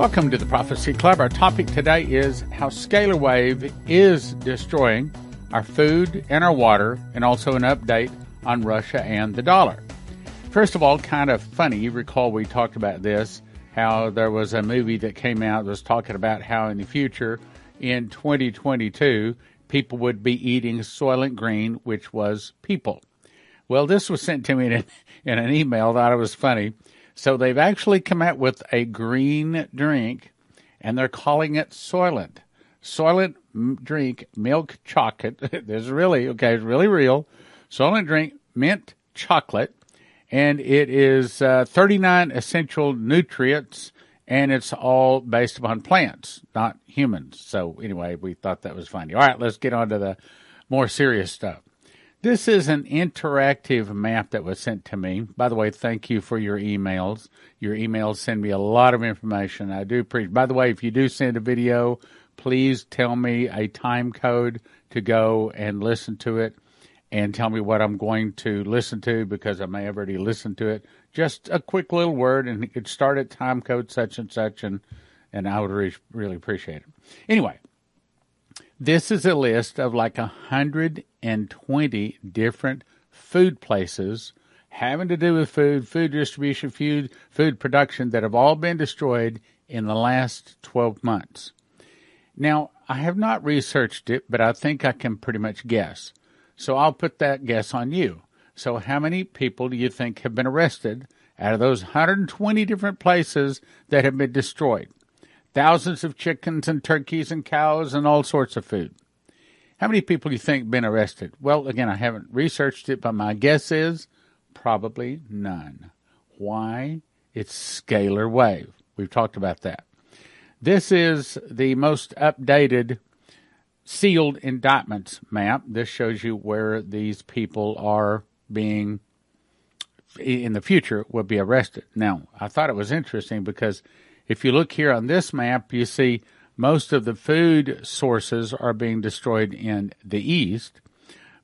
Welcome to the Prophecy Club. Our topic today is how Scalar Wave is destroying our food and our water, and also an update on Russia and the dollar. First of all, kind of funny, you recall we talked about this, how there was a movie that came out that was talking about how in the future, in 2022, people would be eating Soylent Green, which was people. Well, this was sent to me in an email, thought it was funny. So they've actually come out with a green drink, and they're calling it Soylent. Soylent drink milk chocolate. It's really real. Soylent drink mint chocolate, and it is 39 essential nutrients, and it's all based upon plants, not humans. So anyway, we thought that was funny. All right, let's get on to the more serious stuff. This is an interactive map that was sent to me. By the way, thank you for your emails. Your emails send me a lot of information. I do appreciate it. By the way, if you do send a video, please tell me a time code to go and listen to it, and tell me what I'm going to listen to, because I may have already listened to it. Just a quick little word, and it could start at time code such and such, and I would really appreciate it. Anyway, this is a list of like 120 different food places having to do with food, food distribution, food production that have all been destroyed in the last 12 months. Now, I have not researched it, but I think I can pretty much guess. So I'll put that guess on you. So how many people do you think have been arrested out of those 120 different places that have been destroyed? Thousands of chickens and turkeys and cows and all sorts of food. How many people do you think have been arrested? Well, again, I haven't researched it, but my guess is probably none. Why? It's Scalar Wave. We've talked about that. This is the most updated sealed indictments map. This shows you where these people are being, in the future, will be arrested. Now, I thought it was interesting because if you look here on this map, you see most of the food sources are being destroyed in the east.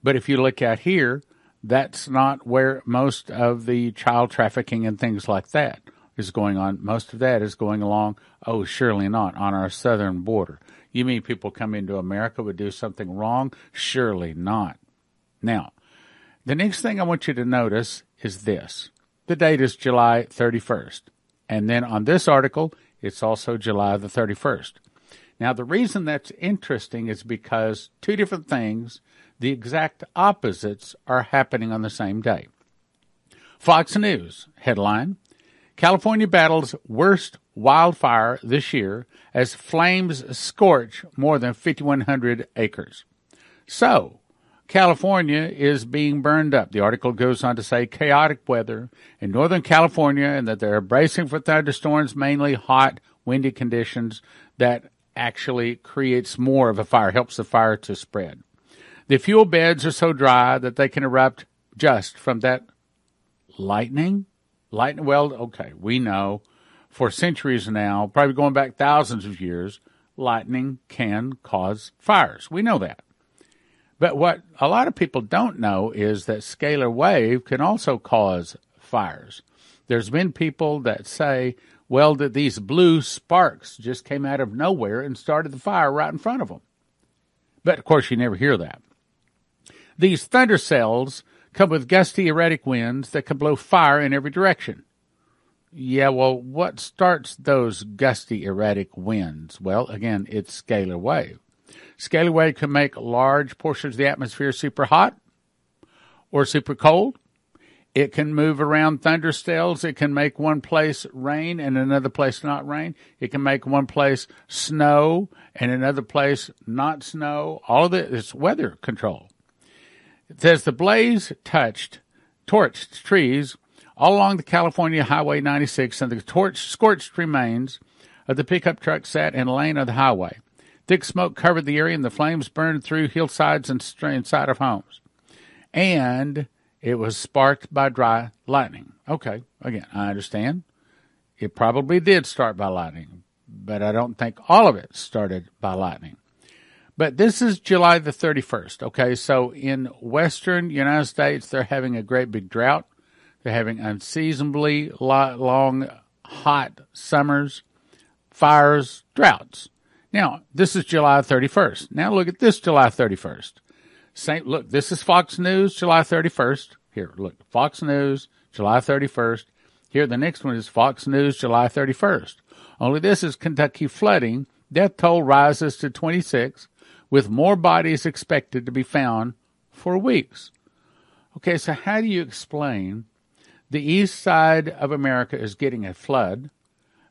But if you look out here, that's not where most of the child trafficking and things like that is going on. Most of that is going along, oh, surely not, on our southern border. You mean people come into America would do something wrong? Surely not. Now, the next thing I want you to notice is this. The date is July 31st. And then on this article, it's also July the 31st. Now, the reason that's interesting is because two different things, the exact opposites, are happening on the same day. Fox News headline, California battles worst wildfire this year as flames scorch more than 5,100 acres. So, California is being burned up. The article goes on to say chaotic weather in Northern California, and that they're bracing for thunderstorms, mainly hot, windy conditions that actually creates more of a fire, helps the fire to spread. The fuel beds are so dry that they can erupt just from that lightning. Well, okay, we know for centuries now, probably going back thousands of years, lightning can cause fires. We know that. But what a lot of people don't know is that Scalar Wave can also cause fires. There's been people that say, well, that these blue sparks just came out of nowhere and started the fire right in front of them. But, of course, you never hear that. These thunder cells come with gusty, erratic winds that can blow fire in every direction. Yeah, well, what starts those gusty, erratic winds? Well, again, it's Scalar Wave. Scalar Wave can make large portions of the atmosphere super hot or super cold. It can move around thunder cells. It can make one place rain and another place not rain. It can make one place snow and another place not snow. All of it's weather control. It says the blaze torched trees all along the California Highway 96, and the scorched remains of the pickup truck sat in a lane of the highway. Thick smoke covered the area, and the flames burned through hillsides and inside of homes. And it was sparked by dry lightning. Okay, again, I understand. It probably did start by lightning, but I don't think all of it started by lightning. But this is July the 31st. Okay, so in western United States, they're having a great big drought. They're having unseasonably long, hot summers. fires, droughts. Now, this is July 31st. Now, look at this July 31st. Look, this is Fox News, July 31st. Here, look, Fox News, July 31st. Here, the next one is Fox News, July 31st. Only this is Kentucky flooding. Death toll rises to 26, with more bodies expected to be found for weeks. Okay, so how do you explain the east side of America is getting a flood,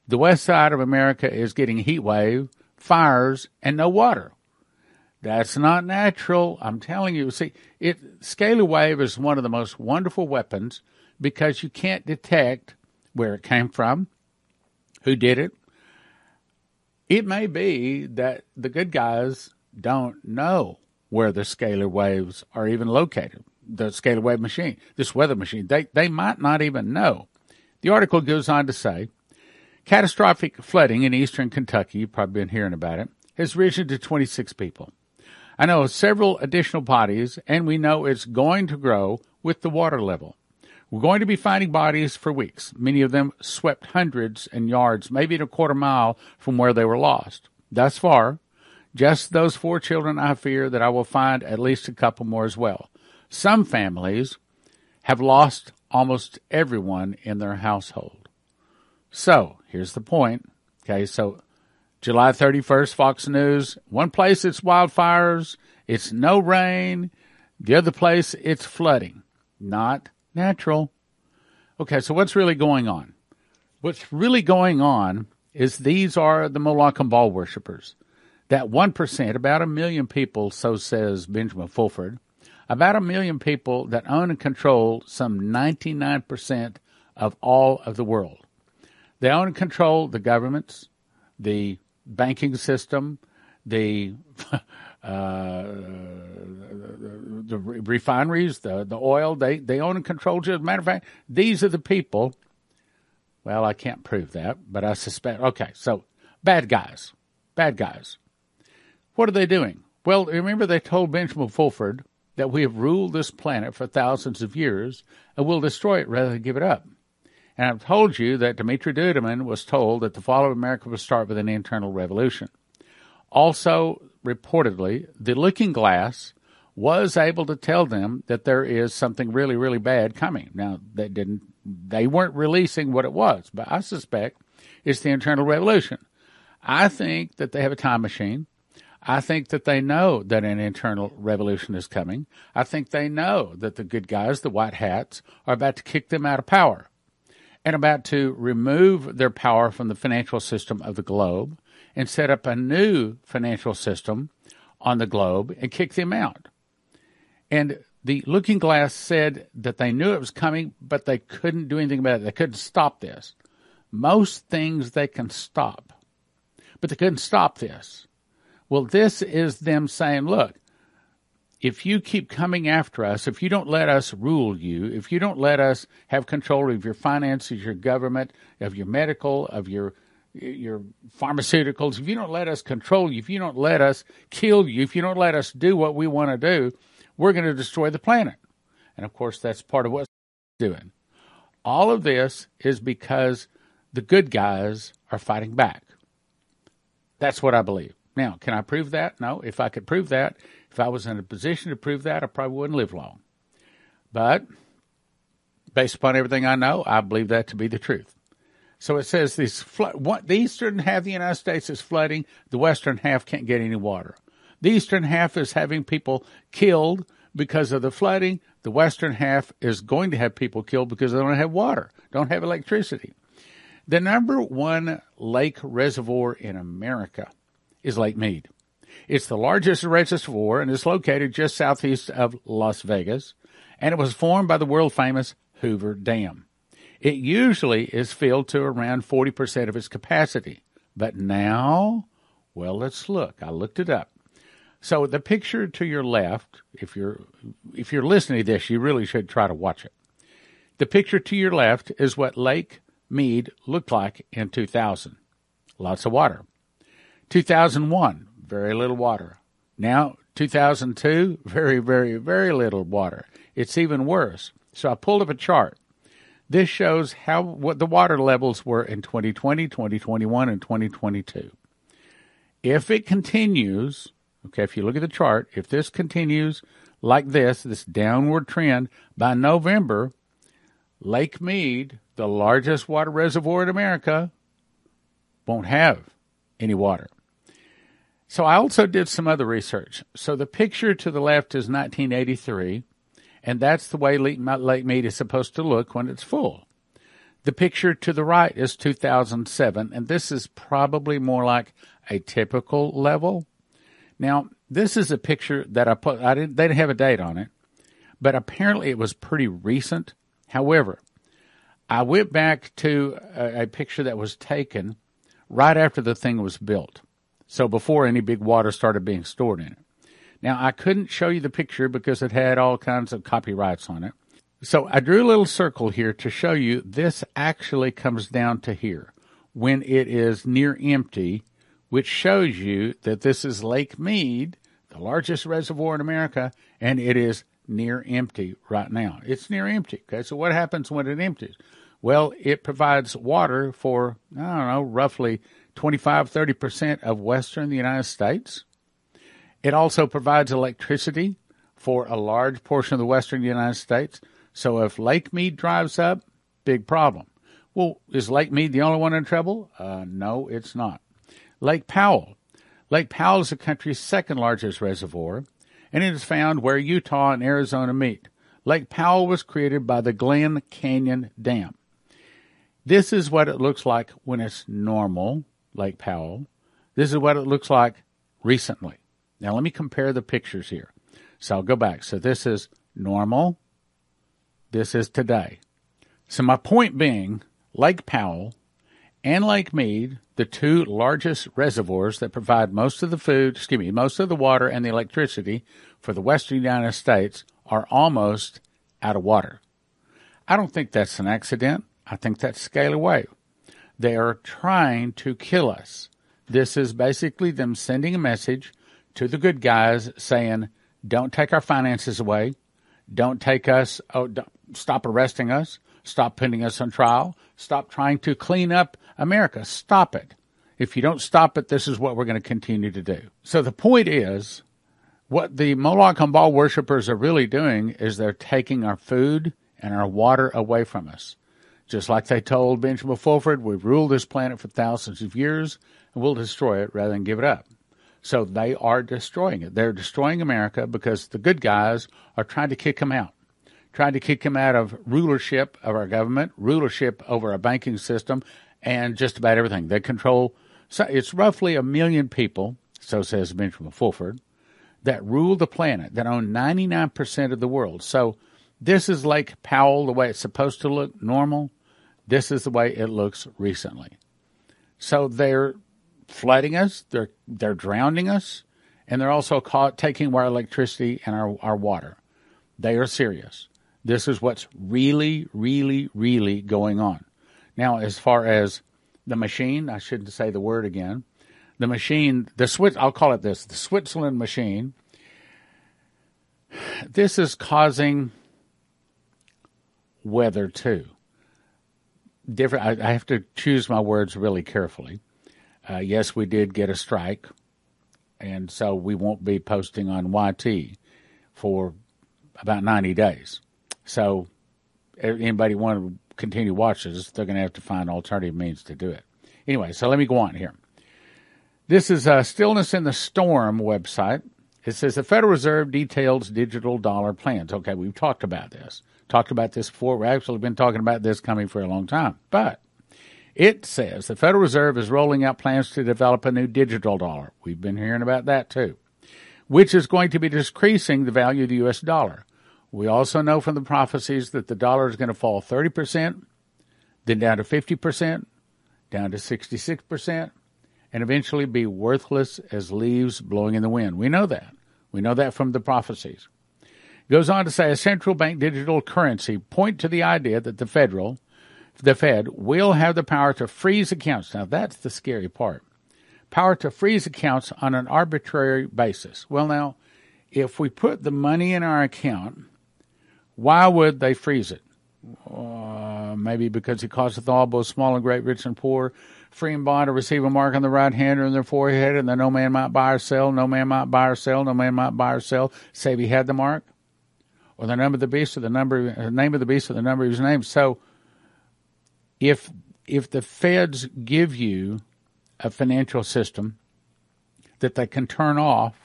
the west side of America is getting heat wave, fires, and no water? That's not natural. I'm telling you. See, Scalar Wave is one of the most wonderful weapons because you can't detect where it came from, who did it. It may be that the good guys don't know where the scalar waves are even located, the scalar wave machine, this weather machine. They might not even know. The article goes on to say, catastrophic flooding in eastern Kentucky, you've probably been hearing about it, has risen to 26 people. I know several additional bodies, and we know it's going to grow with the water level. We're going to be finding bodies for weeks. Many of them swept hundreds and yards, maybe a quarter mile from where they were lost. Thus far, just those four children, I fear that I will find at least a couple more as well. Some families have lost almost everyone in their household. So, here's the point. Okay, so July 31st, Fox News. One place it's wildfires, it's no rain. The other place it's flooding. Not natural. Okay, so what's really going on? What's really going on is these are the Moloch and Baal worshippers. That 1%, about 1 million people, so says Benjamin Fulford, about 1 million people that own and control some 99% of all of the world. They own and control the governments, the banking system, the refineries, the oil. They own and control. As a matter of fact, these are the people. Well, I can't prove that, but I suspect. Okay, so bad guys. Bad guys. What are they doing? Well, remember they told Benjamin Fulford that we have ruled this planet for thousands of years and will destroy it rather than give it up. And I've told you that Dimitri Dudeman was told that the fall of America would start with an internal revolution. Also, reportedly, the Looking Glass was able to tell them that there is something really, really bad coming. Now, they weren't releasing what it was, but I suspect it's the internal revolution. I think that they have a time machine. I think that they know that an internal revolution is coming. I think they know that the good guys, the white hats, are about to kick them out of power and about to remove their power from the financial system of the globe and set up a new financial system on the globe and kick them out. And the Looking Glass said that they knew it was coming, but they couldn't do anything about it. They couldn't stop this. Most things they can stop, but they couldn't stop this. Well, this is them saying, look, if you keep coming after us, if you don't let us rule you, if you don't let us have control of your finances, your government, of your medical, of your pharmaceuticals, if you don't let us control you, if you don't let us kill you, if you don't let us do what we want to do, we're going to destroy the planet. And, of course, that's part of what they're doing. All of this is because the good guys are fighting back. That's what I believe. Now, can I prove that? No. If I could prove that, if I was in a position to prove that, I probably wouldn't live long. But based upon everything I know, I believe that to be the truth. So it says the eastern half of the United States is flooding. The western half can't get any water. The eastern half is having people killed because of the flooding. The western half is going to have people killed because they don't have water, don't have electricity. The number one lake reservoir in America is Lake Mead. It's the largest reservoir and is located just southeast of Las Vegas, and it was formed by the world-famous Hoover Dam. It usually is filled to around 40% of its capacity, but now, well, let's look. I looked it up. So the picture to your left, if you're listening to this, you really should try to watch it. The picture to your left is what Lake Mead looked like in 2000. Lots of water. 2001, very little water. Now, 2002, very, very, very little water. It's even worse. So I pulled up a chart. This shows what the water levels were in 2020, 2021, and 2022. If it continues, okay, if you look at the chart, if this continues like this downward trend, by November, Lake Mead, the largest water reservoir in America, won't have any water. So I also did some other research. So the picture to the left is 1983, and that's the way Lake Mead is supposed to look when it's full. The picture to the right is 2007, and this is probably more like a typical level. Now, this is a picture that I put. They didn't have a date on it, but apparently it was pretty recent. However, I went back to a picture that was taken right after the thing was built, so before any big water started being stored in it. Now, I couldn't show you the picture because it had all kinds of copyrights on it. So I drew a little circle here to show you this actually comes down to here when it is near empty, which shows you that this is Lake Mead, the largest reservoir in America, and it is near empty right now. It's near empty. Okay, so what happens when it empties? Well, it provides water for, I don't know, roughly 25-30% of western the United States. It also provides electricity for a large portion of the western United States. So if Lake Mead dries up, big problem. Well, is Lake Mead the only one in trouble? No, it's not. Lake Powell. Lake Powell is the country's second largest reservoir, and it is found where Utah and Arizona meet. Lake Powell was created by the Glen Canyon Dam. This is what it looks like when it's normal, Lake Powell. This is what it looks like recently. Now, let me compare the pictures here. So I'll go back. So this is normal. This is today. So my point being, Lake Powell and Lake Mead, the two largest reservoirs that provide most of the most of the water and the electricity for the western United States, are almost out of water. I don't think that's an accident. I think that's Scalar Wave. They are trying to kill us. This is basically them sending a message to the good guys saying, don't take our finances away. Don't take us. Oh, stop arresting us. Stop putting us on trial. Stop trying to clean up America. Stop it. If you don't stop it, this is what we're going to continue to do. So the point is, what the Moloch and Baal worshipers are really doing is they're taking our food and our water away from us. Just like they told Benjamin Fulford, we've ruled this planet for thousands of years, and we'll destroy it rather than give it up. So they are destroying it. They're destroying America because the good guys are trying to kick them out, trying to kick them out of rulership of our government, rulership over our banking system, and just about everything. They control, so it's roughly 1 million people, so says Benjamin Fulford, that rule the planet, that own 99% of the world. So this is Lake Powell, the way it's supposed to look, normal. This is the way it looks recently. So they're flooding us, they're drowning us, and they're also taking our electricity and our water. They are serious. This is what's really, really, really going on. Now, as far as the machine, I shouldn't say the word again, the machine, I'll call it this, the Switzerland machine, this is causing weather too. I have to choose my words really carefully. Yes, we did get a strike, and so we won't be posting on YT for about 90 days. So anybody want to continue watches, they're going to have to find alternative means to do it. Anyway, so let me go on here. This is a Stillness in the Storm website. It says the Federal Reserve details digital dollar plans. Okay, we've talked about this. Talked about this before. We've actually been talking about this coming for a long time. But it says the Federal Reserve is rolling out plans to develop a new digital dollar. We've been hearing about that too, which is going to be decreasing the value of the U.S. dollar. We also know from the prophecies that the dollar is going to fall 30%, then down to 50%, down to 66%, and eventually be worthless as leaves blowing in the wind. We know that. We know that from the prophecies. It goes on to say a central bank digital currency point to the idea that the Fed will have the power to freeze accounts. Now, that's the scary part. Power to freeze accounts on an arbitrary basis. Well, now, if we put the money in our account, why would they freeze it? maybe because he causeth all, both small and great, rich and poor, free and bond, to receive a mark on the right hand or in their forehead, and that no man might buy or sell, no man might buy or sell, no man might buy or sell, save he had the mark, or the name of the beast, or the number of his name. So if the feds give you a financial system that they can turn off,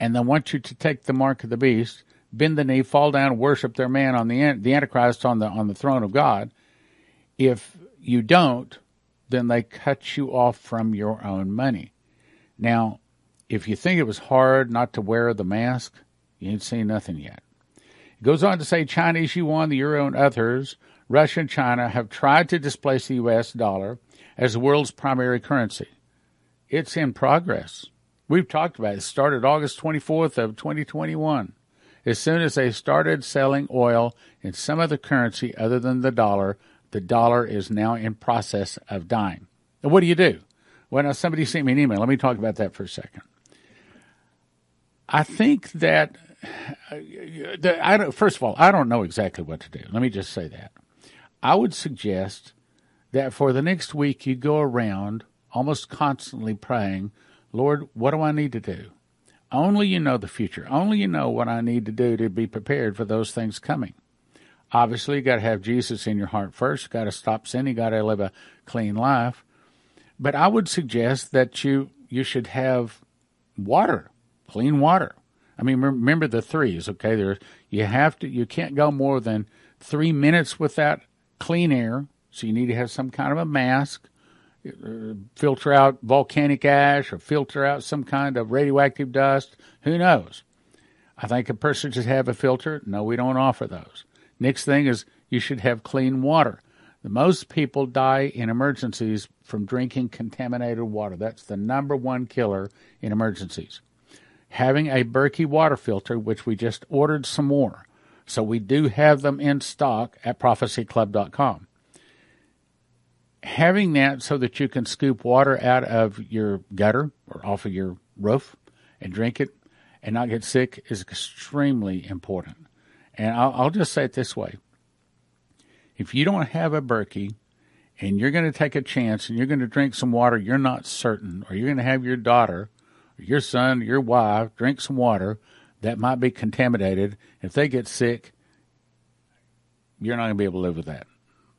and they want you to take the mark of the beast, bend the knee, fall down, worship their man on the Antichrist on the throne of God. If you don't, then they cut you off from your own money. Now, if you think it was hard not to wear the mask, you ain't seen nothing yet. It goes on to say Chinese yuan, the euro, and others, Russia and China, have tried to displace the U.S. dollar as the world's primary currency. It's in progress. We've talked about it. It started August 24th of 2021. As soon as they started selling oil in some other currency other than the dollar is now in process of dying. Now, what do you do? Well, now somebody sent me an email. Let me talk about that for a second. I think that, first of all, I don't know exactly what to do. Let me just say that. I would suggest that for the next week you go around almost constantly praying, Lord, what do I need to do? Only you know the future. Only you know what I need to do to be prepared for those things coming. Obviously, you got to have Jesus in your heart first. You got to stop sinning. You got to live a clean life. But I would suggest that you should have water, clean water. I mean, remember the threes, okay? You can't go more than 3 minutes without clean air. So you need to have some kind of a mask. Filter out volcanic ash or filter out some kind of radioactive dust. Who knows? I think a person should have a filter. No, we don't offer those. Next thing is you should have clean water. Most people die in emergencies from drinking contaminated water. That's the number one killer in emergencies. Having a Berkey water filter, which we just ordered some more. So we do have them in stock at prophecyclub.com. Having that so that you can scoop water out of your gutter or off of your roof and drink it and not get sick is extremely important. And I'll just say it this way. If you don't have a Berkey and you're going to take a chance and you're going to drink some water you're not certain, or you're going to have your daughter or your son or your wife drink some water that might be contaminated, if they get sick, you're not going to be able to live with that.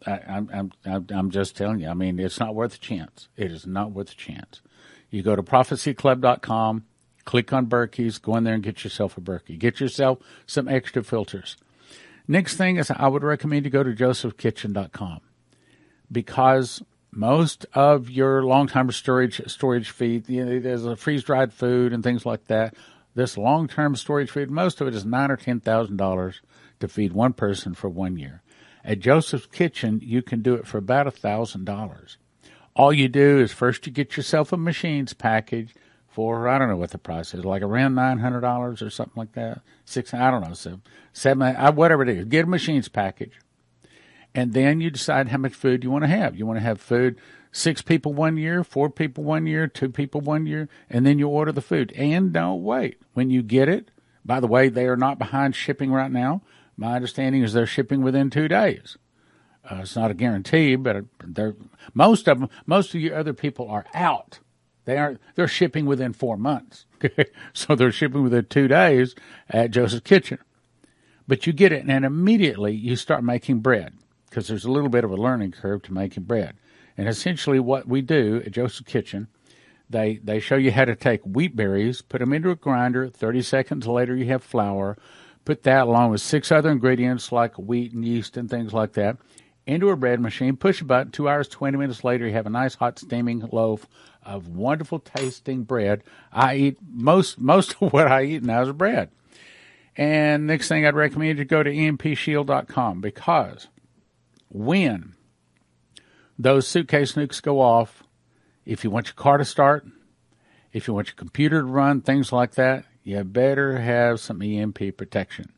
I'm just telling you. I mean, it's not worth a chance. It is not worth a chance. You go to prophecyclub.com, click on Berkey's, go in there and get yourself a Berkey. Get yourself some extra filters. Next thing is I would recommend you go to josephskitchen.com, because most of your long-term storage feed, there's a freeze-dried food and things like that. This long-term storage feed, most of it is $9,000 or $10,000 to feed one person for 1 year. At Joseph's Kitchen, you can do it for about $1,000. All you do is first you get yourself a machines package for, I don't know what the price is, like around $900 or something like that. Whatever it is. Get a machines package. And then you decide how much food you want to have. You want to have food 6 people 1 year, 4 people 1 year, 2 people 1 year, and then you order the food. And don't wait. When you get it, by the way, they are not behind shipping right now. My understanding is they're shipping within 2 days. It's not a guarantee, but most of your other people are out. They're shipping within 4 months. So they're shipping within 2 days at Joseph's Kitchen. But you get it, and immediately you start making bread, because there's a little bit of a learning curve to making bread. And essentially what we do at Joseph's Kitchen, they show you how to take wheat berries, put them into a grinder, 30 seconds later you have flour. Put that along with 6 other ingredients like wheat and yeast and things like that into a bread machine. Push a button. 2 hours, 20 minutes later, you have a nice hot steaming loaf of wonderful tasting bread. I eat most of what I eat now is bread. And next thing I'd recommend you go to EMPShield.com, because when those suitcase nukes go off, if you want your car to start, if you want your computer to run, things like that, you better have some EMP protection.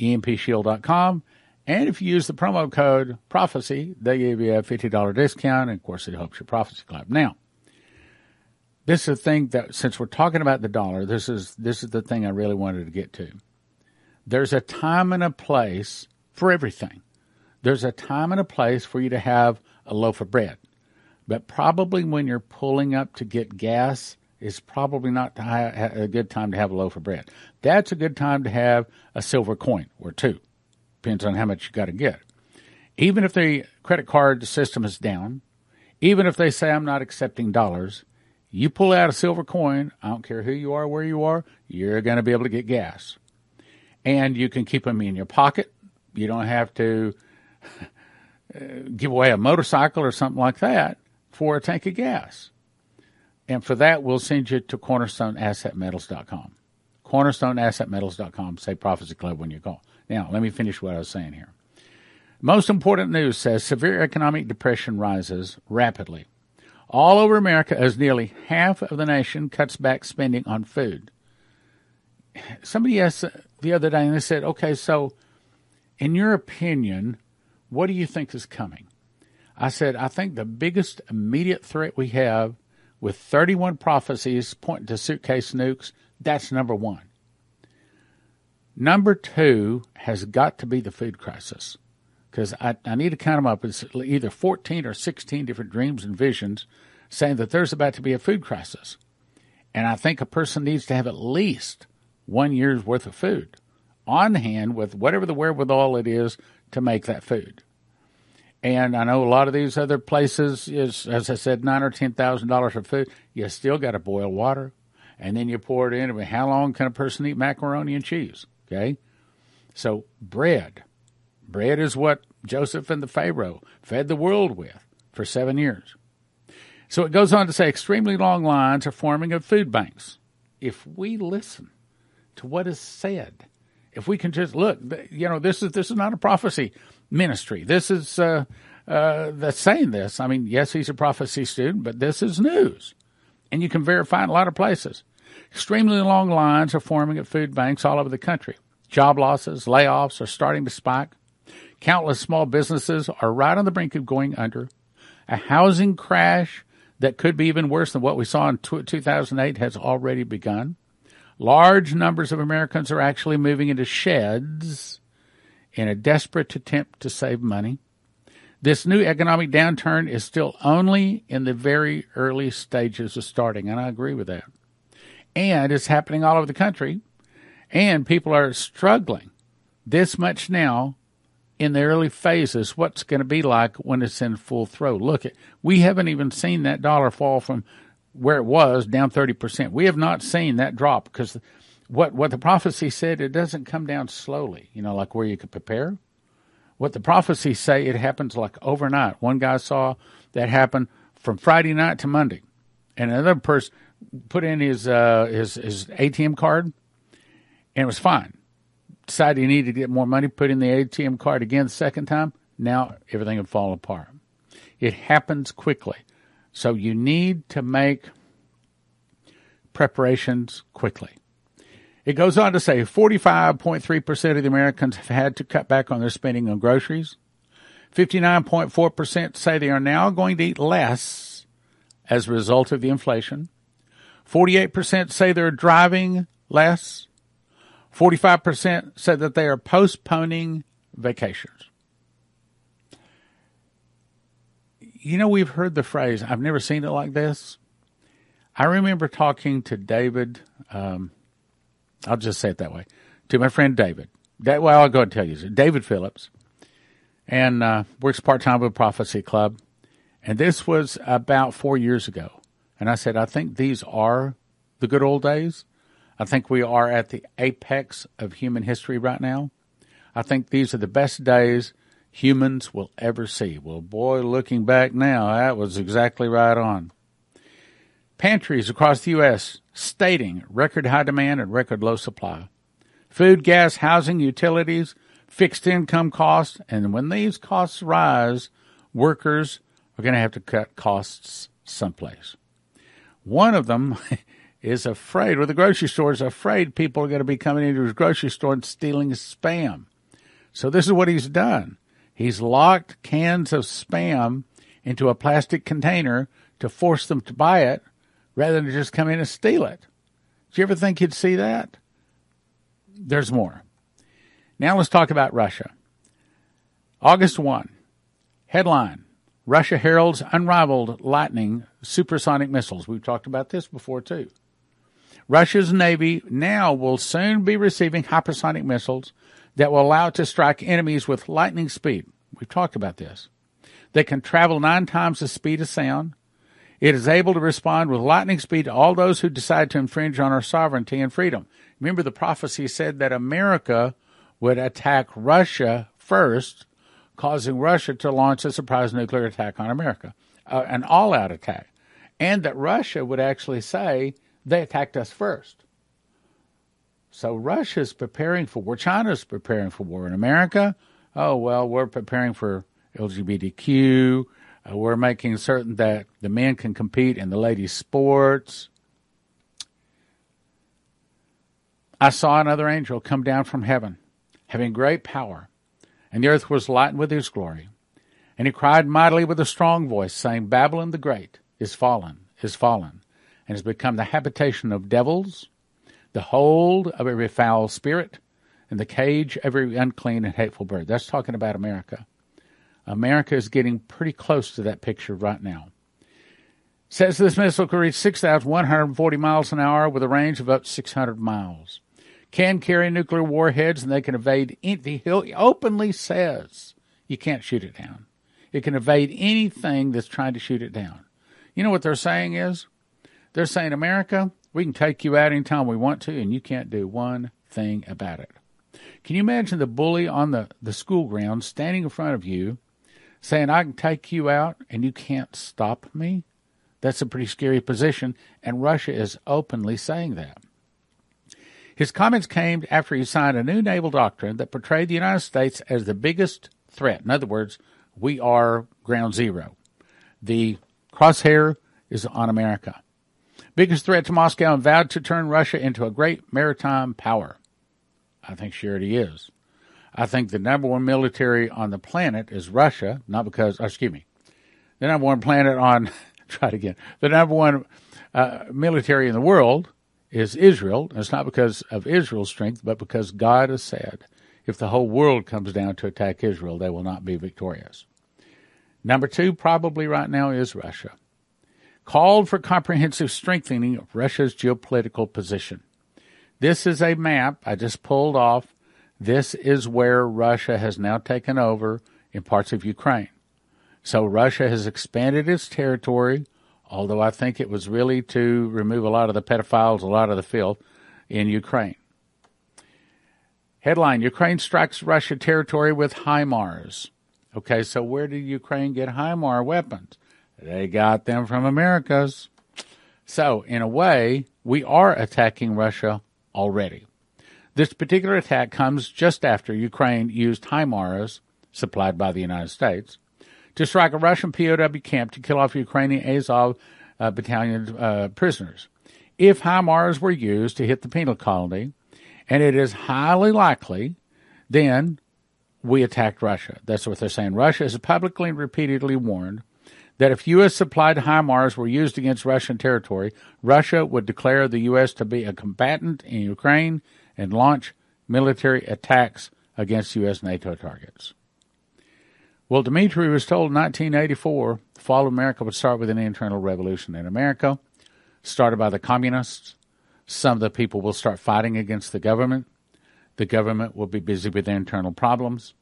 EMPShield.com. And if you use the promo code PROPHECY, they give you a $50 discount. And, of course, it helps your Prophecy Club. Now, this is the thing that, since we're talking about the dollar, this is the thing I really wanted to get to. There's a time and a place for everything. There's a time and a place for you to have a loaf of bread, but probably when you're pulling up to get gas, it's probably not a good time to have a loaf of bread. That's a good time to have a silver coin or two. Depends on how much you got to get. Even if the credit card system is down, even if they say I'm not accepting dollars, you pull out a silver coin, I don't care who you are, where you are, you're going to be able to get gas. And you can keep them in your pocket. You don't have to give away a motorcycle or something like that for a tank of gas. And for that, we'll send you to cornerstoneassetmetals.com. Cornerstoneassetmetals.com. Say Prophecy Club when you call. Now, let me finish what I was saying here. Most important news says severe economic depression rises rapidly. All over America as nearly half of the nation cuts back spending on food. Somebody asked the other day, and they said, okay, so in your opinion, what do you think is coming? I said, I think the biggest immediate threat we have with 31 prophecies pointing to suitcase nukes, that's number one. Number two has got to be the food crisis, because I need to count them up. It's either 14 or 16 different dreams and visions saying that there's about to be a food crisis. And I think a person needs to have at least 1 year's worth of food on hand with whatever the wherewithal it is to make that food. And I know a lot of these other places is, as I said, $9,000 or $10,000 of food. You still got to boil water, and then you pour it in. I mean, how long can a person eat macaroni and cheese? Okay, so bread. Bread is what Joseph and the Pharaoh fed the world with for 7 years. So it goes on to say extremely long lines are forming of food banks. If we listen to what is said, if we can just look, you know, this is not a prophecy ministry. This is that's saying this. I mean, yes, he's a prophecy student, but this is news. And you can verify in a lot of places. Extremely long lines are forming at food banks all over the country. Job losses, layoffs are starting to spike. Countless small businesses are right on the brink of going under. A housing crash that could be even worse than what we saw in 2008 has already begun. Large numbers of Americans are actually moving into sheds in a desperate attempt to save money. This new economic downturn is still only in the very early stages of starting, and I agree with that. And it's happening all over the country, and people are struggling this much now in the early phases. What's going to be like when it's in full throat? Look, we haven't even seen that dollar fall from where it was down 30%. We have not seen that drop because what the prophecy said, it doesn't come down slowly, you know, like where you could prepare. What the prophecies say, it happens like overnight. One guy saw that happen from Friday night to Monday. And another person put in his ATM card, and it was fine. Decided he needed to get more money, put in the ATM card again the second time. Now everything would fall apart. It happens quickly. So you need to make preparations quickly. It goes on to say 45.3% of the Americans have had to cut back on their spending on groceries. 59.4% say they are now going to eat less as a result of the inflation. 48% say they're driving less. 45% say that they are postponing vacations. You know, we've heard the phrase, I've never seen it like this. I remember talking to David, I'll just say it that way, to my friend David. Well, I'll go and tell you. David Phillips, and works part-time with Prophecy Club. And this was about 4 years ago. And I said, I think these are the good old days. I think we are at the apex of human history right now. I think these are the best days humans will ever see. Well, boy, looking back now, that was exactly right on. Pantries across the U.S. stating record high demand and record low supply. Food, gas, housing, utilities, fixed income costs. And when these costs rise, workers are going to have to cut costs someplace. One of them is afraid, or the grocery store is afraid people are going to be coming into his grocery store and stealing Spam. So this is what he's done. He's locked cans of Spam into a plastic container to force them to buy it rather than just come in and steal it. Did you ever think you'd see that? There's more. Now let's talk about Russia. August 1. Headline, Russia heralds unrivaled lightning supersonic missiles. We've talked about this before, too. Russia's Navy now will soon be receiving hypersonic missiles that will allow it to strike enemies with lightning speed. We've talked about this. They can travel 9 times the speed of sound. It is able to respond with lightning speed to all those who decide to infringe on our sovereignty and freedom. Remember, the prophecy said that America would attack Russia first, causing Russia to launch a surprise nuclear attack on America, an all-out attack, and that Russia would actually say they attacked us first. So Russia's preparing for war. China's preparing for war. In America, oh, well, we're preparing for LGBTQ. We're making certain that the men can compete in the ladies' sports. I saw another angel come down from heaven, having great power, and the earth was lightened with his glory. And he cried mightily with a strong voice, saying, Babylon the Great is fallen, and has become the habitation of devils, the hold of every foul spirit, and the cage of every unclean and hateful bird. That's talking about America. America is getting pretty close to that picture right now. It says this missile could reach 6,140 miles an hour with a range of up to 600 miles. Can carry nuclear warheads, and they can evade anything. He openly says you can't shoot it down. It can evade anything that's trying to shoot it down. You know what they're saying is? They're saying, America, we can take you out anytime we want to, and you can't do one thing about it. Can you imagine the bully on the school ground standing in front of you, saying, I can take you out and you can't stop me? That's a pretty scary position, and Russia is openly saying that. His comments came after he signed a new naval doctrine that portrayed the United States as the biggest threat. In other words, we are ground zero. The crosshair is on America. Biggest threat to Moscow, and vowed to turn Russia into a great maritime power. I think she already is. I think the number one military on the planet is Russia, not because, the number one planet on, the number one military in the world is Israel. And it's not because of Israel's strength, but because God has said, if the whole world comes down to attack Israel, they will not be victorious. Number two, probably right now, is Russia. Called for comprehensive strengthening of Russia's geopolitical position. This is a map I just pulled off. This is where Russia has now taken over in parts of Ukraine. So Russia has expanded its territory, although I think it was really to remove a lot of the pedophiles, a lot of the filth in Ukraine. Headline, Ukraine strikes Russia territory with HIMARS. Okay, so where did Ukraine get HIMARS weapons? They got them from America's. So in a way, we are attacking Russia already. This particular attack comes just after Ukraine used HIMARS, supplied by the United States, to strike a Russian POW camp to kill off Ukrainian Azov battalion prisoners. If HIMARS were used to hit the penal colony, and it is highly likely, then we attacked Russia. That's what they're saying. Russia has publicly and repeatedly warned that if U.S.-supplied HIMARS were used against Russian territory, Russia would declare the U.S. to be a combatant in Ukraine and launch military attacks against U.S. NATO targets. Well, Dimitri was told in 1984, the fall of America would start with an internal revolution in America, started by the communists. Some of the people will start fighting against the government. The government will be busy with their internal problems.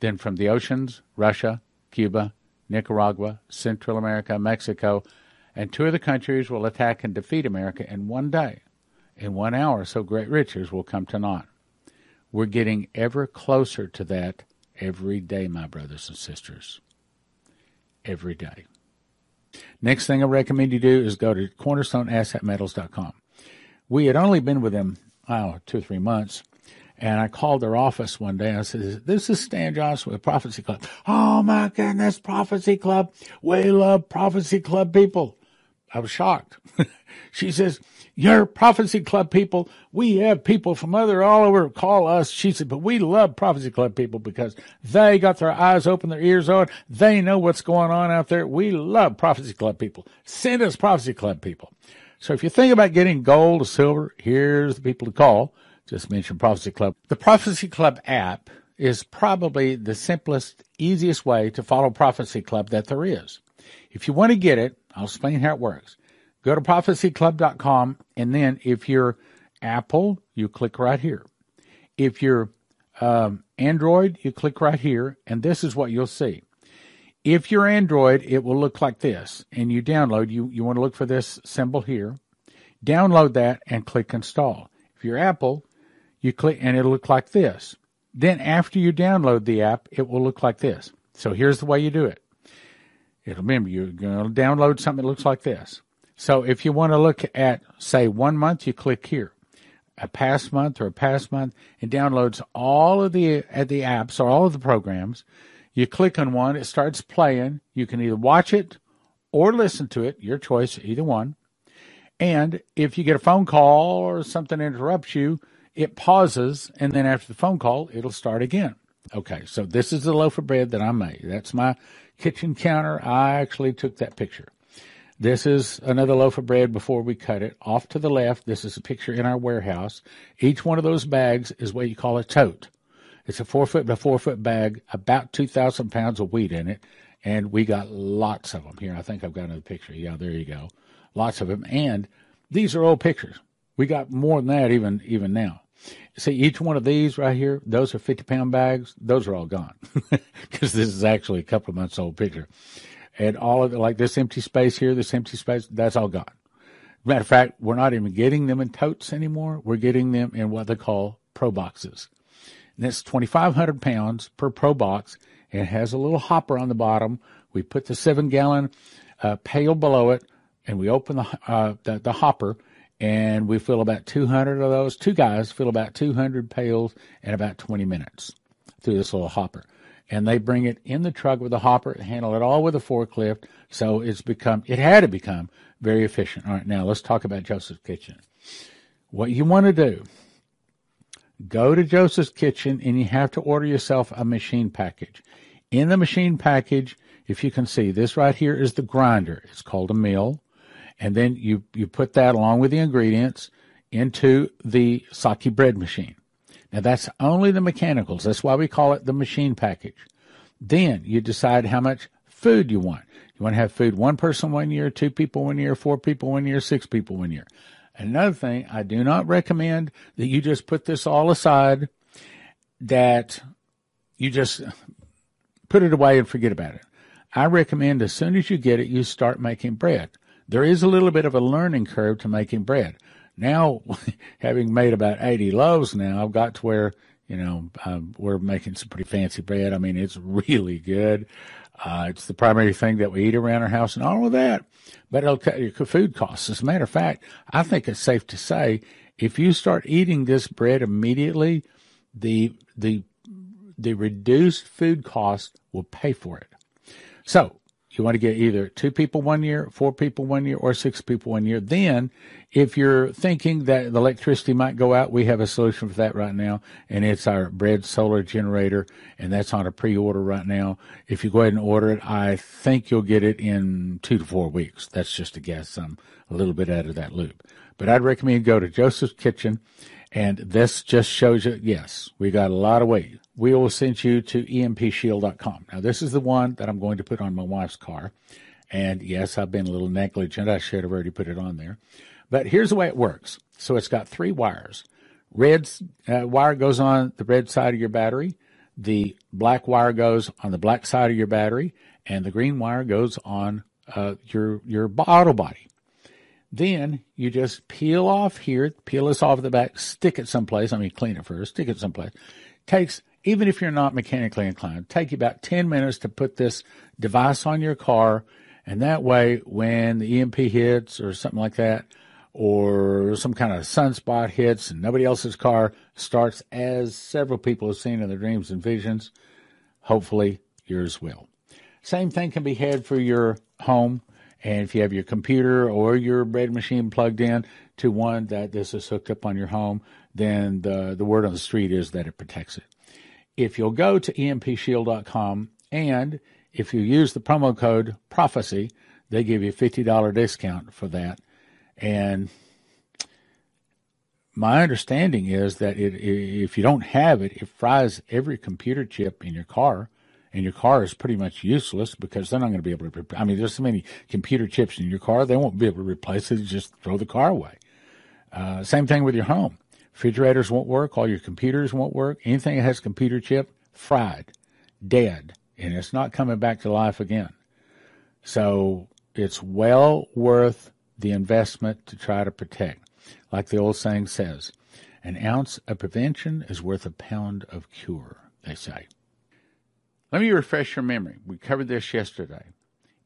Then from the oceans, Russia, Cuba, Nicaragua, Central America, Mexico, and 2 other countries will attack and defeat America in one day. In 1 hour, so great riches will come to naught. We're getting ever closer to that every day, my brothers and sisters. Every day. Next thing I recommend you do is go to cornerstoneassetmetals.com. We had only been with them, 2 or 3 months, and I called their office one day. I said, this is Stan Johnson with Prophecy Club. Oh, my goodness, Prophecy Club. We love Prophecy Club people. I was shocked. She says, you're Prophecy Club people. We have people from all over call us. She said, but we love Prophecy Club people because they got their eyes open, their ears on. They know what's going on out there. We love Prophecy Club people. Send us Prophecy Club people. So if you think about getting gold or silver, here's the people to call. Just mention Prophecy Club. The Prophecy Club app is probably the simplest, easiest way to follow Prophecy Club that there is. If you want to get it, I'll explain how it works. Go to prophecyclub.com, and then if you're Apple, you click right here. If you're Android, you click right here, and this is what you'll see. If you're Android, it will look like this, and you download. You want to look for this symbol here. Download that and click install. If you're Apple, you click, and it'll look like this. Then after you download the app, it will look like this. So here's the way you do it. It'll remember you're going to download something that looks like this. So if you want to look at, say, 1 month, you click here, a past month or a past month, and downloads all of the apps or all of the programs. You click on one, it starts playing. You can either watch it or listen to it, your choice, either one. And if you get a phone call or something interrupts you, it pauses, and then after the phone call, it'll start again. Okay, so this is the loaf of bread that I made. That's my kitchen counter. I actually took that picture. This is another loaf of bread before we cut it. Off to the left, this is a picture in our warehouse. Each one of those bags is what you call a tote. It's a 4-foot by 4-foot bag, about 2,000 pounds of wheat in it, and we got lots of them. Here, I think I've got another picture. Yeah, there you go. Lots of them, and these are old pictures. We got more than that even now. See, each one of these right here, those are 50-pound bags. Those are all gone because this is actually a couple of months old picture. And all of it, like this empty space here, this empty space, that's all gone. Matter of fact, we're not even getting them in totes anymore. We're getting them in what they call pro boxes. And it's 2,500 pounds per pro box. And it has a little hopper on the bottom. We put the 7-gallon pail below it, and we open the hopper, and we fill about 200 of those. Two guys fill about 200 pails in about 20 minutes through this little hopper. And they bring it in the truck with a hopper, handle it all with a forklift, so it had to become very efficient. All right, now let's talk about Joseph's Kitchen. What you want to do, go to Joseph's Kitchen, and you have to order yourself a machine package. In the machine package, if you can see, this right here is the grinder. It's called a mill. And then you put that along with the ingredients into the sake bread machine. Now, that's only the mechanicals. That's why we call it the machine package. Then you decide how much food you want. You want to have food 1 person 1 year, 2 people 1 year, 4 people 1 year, 6 people 1 year. Another thing, I do not recommend that you just put this all aside, that you just put it away and forget about it. I recommend as soon as you get it, you start making bread. There is a little bit of a learning curve to making bread. Now, having made about 80 loaves now, I've got to where, we're making some pretty fancy bread. I mean, it's really good. It's the primary thing that we eat around our house and all of that. But it'll cut your food costs. As a matter of fact, I think it's safe to say if you start eating this bread immediately, the reduced food cost will pay for it. So, you want to get either 2 people 1 year, 4 people 1 year, or 6 people 1 year. Then, if you're thinking that the electricity might go out, we have a solution for that right now, and it's our bread solar generator, and that's on a pre-order right now. If you go ahead and order it, I think you'll get it in 2 to 4 weeks. That's just a guess. I'm a little bit out of that loop. But I'd recommend go to Joseph's Kitchen, and this just shows you, yes, we got a lot of weight. We will send you to EMPshield.com. Now, this is the one that I'm going to put on my wife's car. And, yes, I've been a little negligent. I should have already put it on there. But here's the way it works. So it's got 3 wires. Red wire goes on the red side of your battery. The black wire goes on the black side of your battery. And the green wire goes on your auto body. Then you just peel off here, peel this off the back, stick it someplace. I mean, clean it first, stick it someplace. Takes, even if you're not mechanically inclined, take you about 10 minutes to put this device on your car. And that way, when the EMP hits or something like that, or some kind of sunspot hits and nobody else's car starts, as several people have seen in their dreams and visions, hopefully yours will. Same thing can be had for your home. And if you have your computer or your bread machine plugged in to one that this is hooked up on your home, then the word on the street is that it protects it. If you'll go to EMPshield.com, and if you use the promo code PROPHECY, they give you a $50 discount for that. And my understanding is that if you don't have it, it fries every computer chip in your car, and your car is pretty much useless because they're not going to be able to – I mean, there's so many computer chips in your car, they won't be able to replace it. Just throw the car away. Same thing with your home. Refrigerators won't work. All your computers won't work. Anything that has a computer chip, fried, dead, and it's not coming back to life again. So it's well worth the investment to try to protect. Like the old saying says, an ounce of prevention is worth a pound of cure, they say. Let me refresh your memory. We covered this yesterday.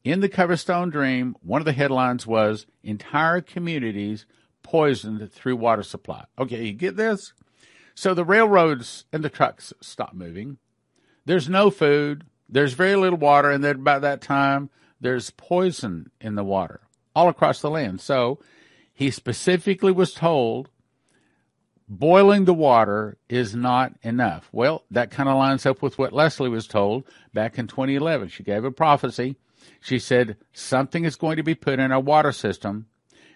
In the Coverstone Dream, one of the headlines was, entire communities poisoned through water supply. Okay, you get this? So the railroads and the trucks stopped moving. There's no food. There's very little water. And then by that time, there's poison in the water all across the land. So he specifically was told boiling the water is not enough. Well, that kind of lines up with what Leslie was told back in 2011. She gave a prophecy. She said, something is going to be put in our water system.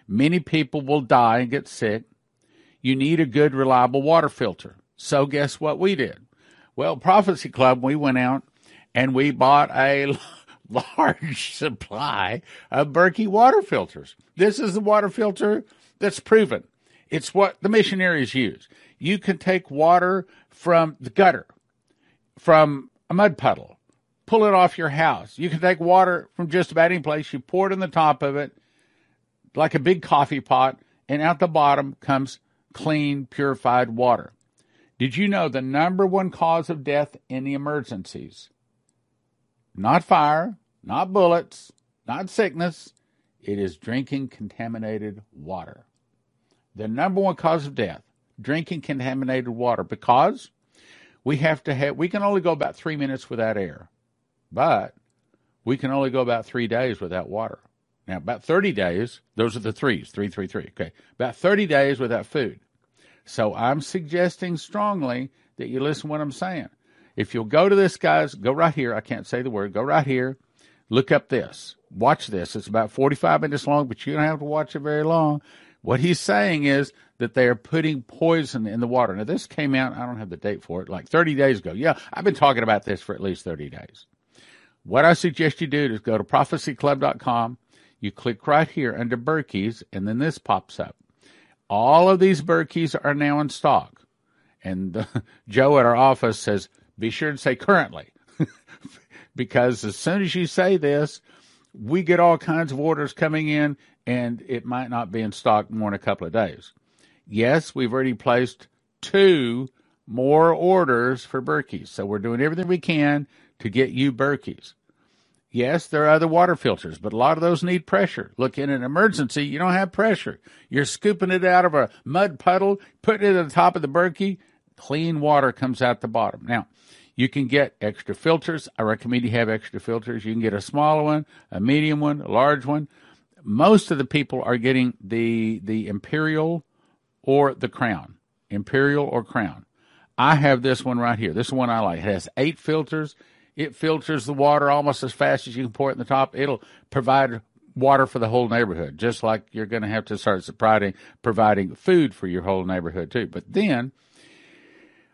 Many people will die and get sick. You need a good, reliable water filter. So guess what we did? Well, Prophecy Club, we went out and we bought a large supply of Berkey water filters. This is the water filter that's proven. It's what the missionaries use. You can take water from the gutter, from a mud puddle, pull it off your house. You can take water from just about any place. You pour it in the top of it like a big coffee pot, and out the bottom comes clean, purified water. Did you know the number one cause of death in the emergencies? Not fire, not bullets, not sickness. It is drinking contaminated water. The number one cause of death, drinking contaminated water, because we can only go about 3 minutes without air, but we can only go about 3 days without water. Now, about 30 days, those are the threes, 3, 3, 3, okay? About 30 days without food. So I'm suggesting strongly that you listen to what I'm saying. If you'll go to this, guys, go right here. I can't say the word. Go right here. Look up this. Watch this. It's about 45 minutes long, but you don't have to watch it very long. What he's saying is that they are putting poison in the water. Now, this came out, I don't have the date for it, like 30 days ago. Yeah, I've been talking about this for at least 30 days. What I suggest you do is go to prophecyclub.com. You click right here under Berkey's, and then this pops up. All of these Berkey's are now in stock. And Joe at our office says, be sure to say currently, because as soon as you say this, we get all kinds of orders coming in, and it might not be in stock more than a couple of days. Yes, we've already placed 2 more orders for Berkey's, so we're doing everything we can to get you Berkey's. Yes, there are other water filters, but a lot of those need pressure. Look, in an emergency, you don't have pressure. You're scooping it out of a mud puddle, putting it at the top of the Berkey, clean water comes out the bottom. Now, you can get extra filters. I recommend you have extra filters. You can get a small one, a medium one, a large one. Most of the people are getting the Imperial or the Crown. Imperial or Crown. I have this one right here. This one I like. It has 8 filters. It filters the water almost as fast as you can pour it in the top. It'll provide water for the whole neighborhood, just like you're going to have to start providing food for your whole neighborhood too. But then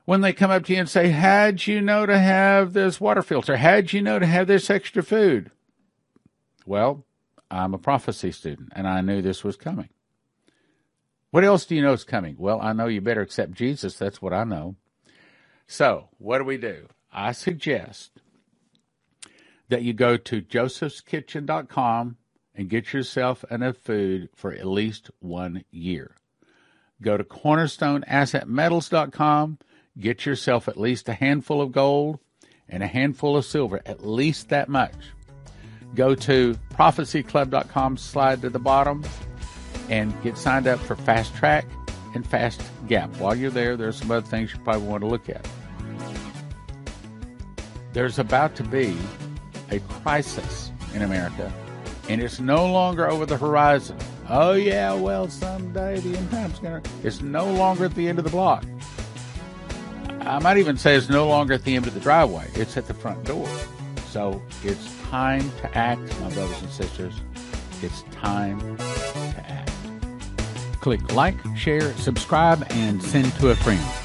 when they come up to you and say, how'd you know to have this water filter? How'd you know to have this extra food? Well, I'm a prophecy student, and I knew this was coming. What else do you know is coming? Well, I know you better accept Jesus. That's what I know. So what do? I suggest that you go to josephskitchen.com and get yourself enough food for at least 1 year. Go to cornerstoneassetmetals.com, get yourself at least a handful of gold and a handful of silver, at least that much. Go to prophecyclub.com, slide to the bottom, and get signed up for Fast Track and Fast Gap. While you're there, there's some other things you probably want to look at. There's about to be a crisis in America, and it's no longer over the horizon. Oh, yeah, well, someday the end time's going to... It's no longer at the end of the block. I might even say it's no longer at the end of the driveway. It's at the front door. So it's time to act, my brothers and sisters. It's time to act. Click like, share, subscribe, and send to a friend.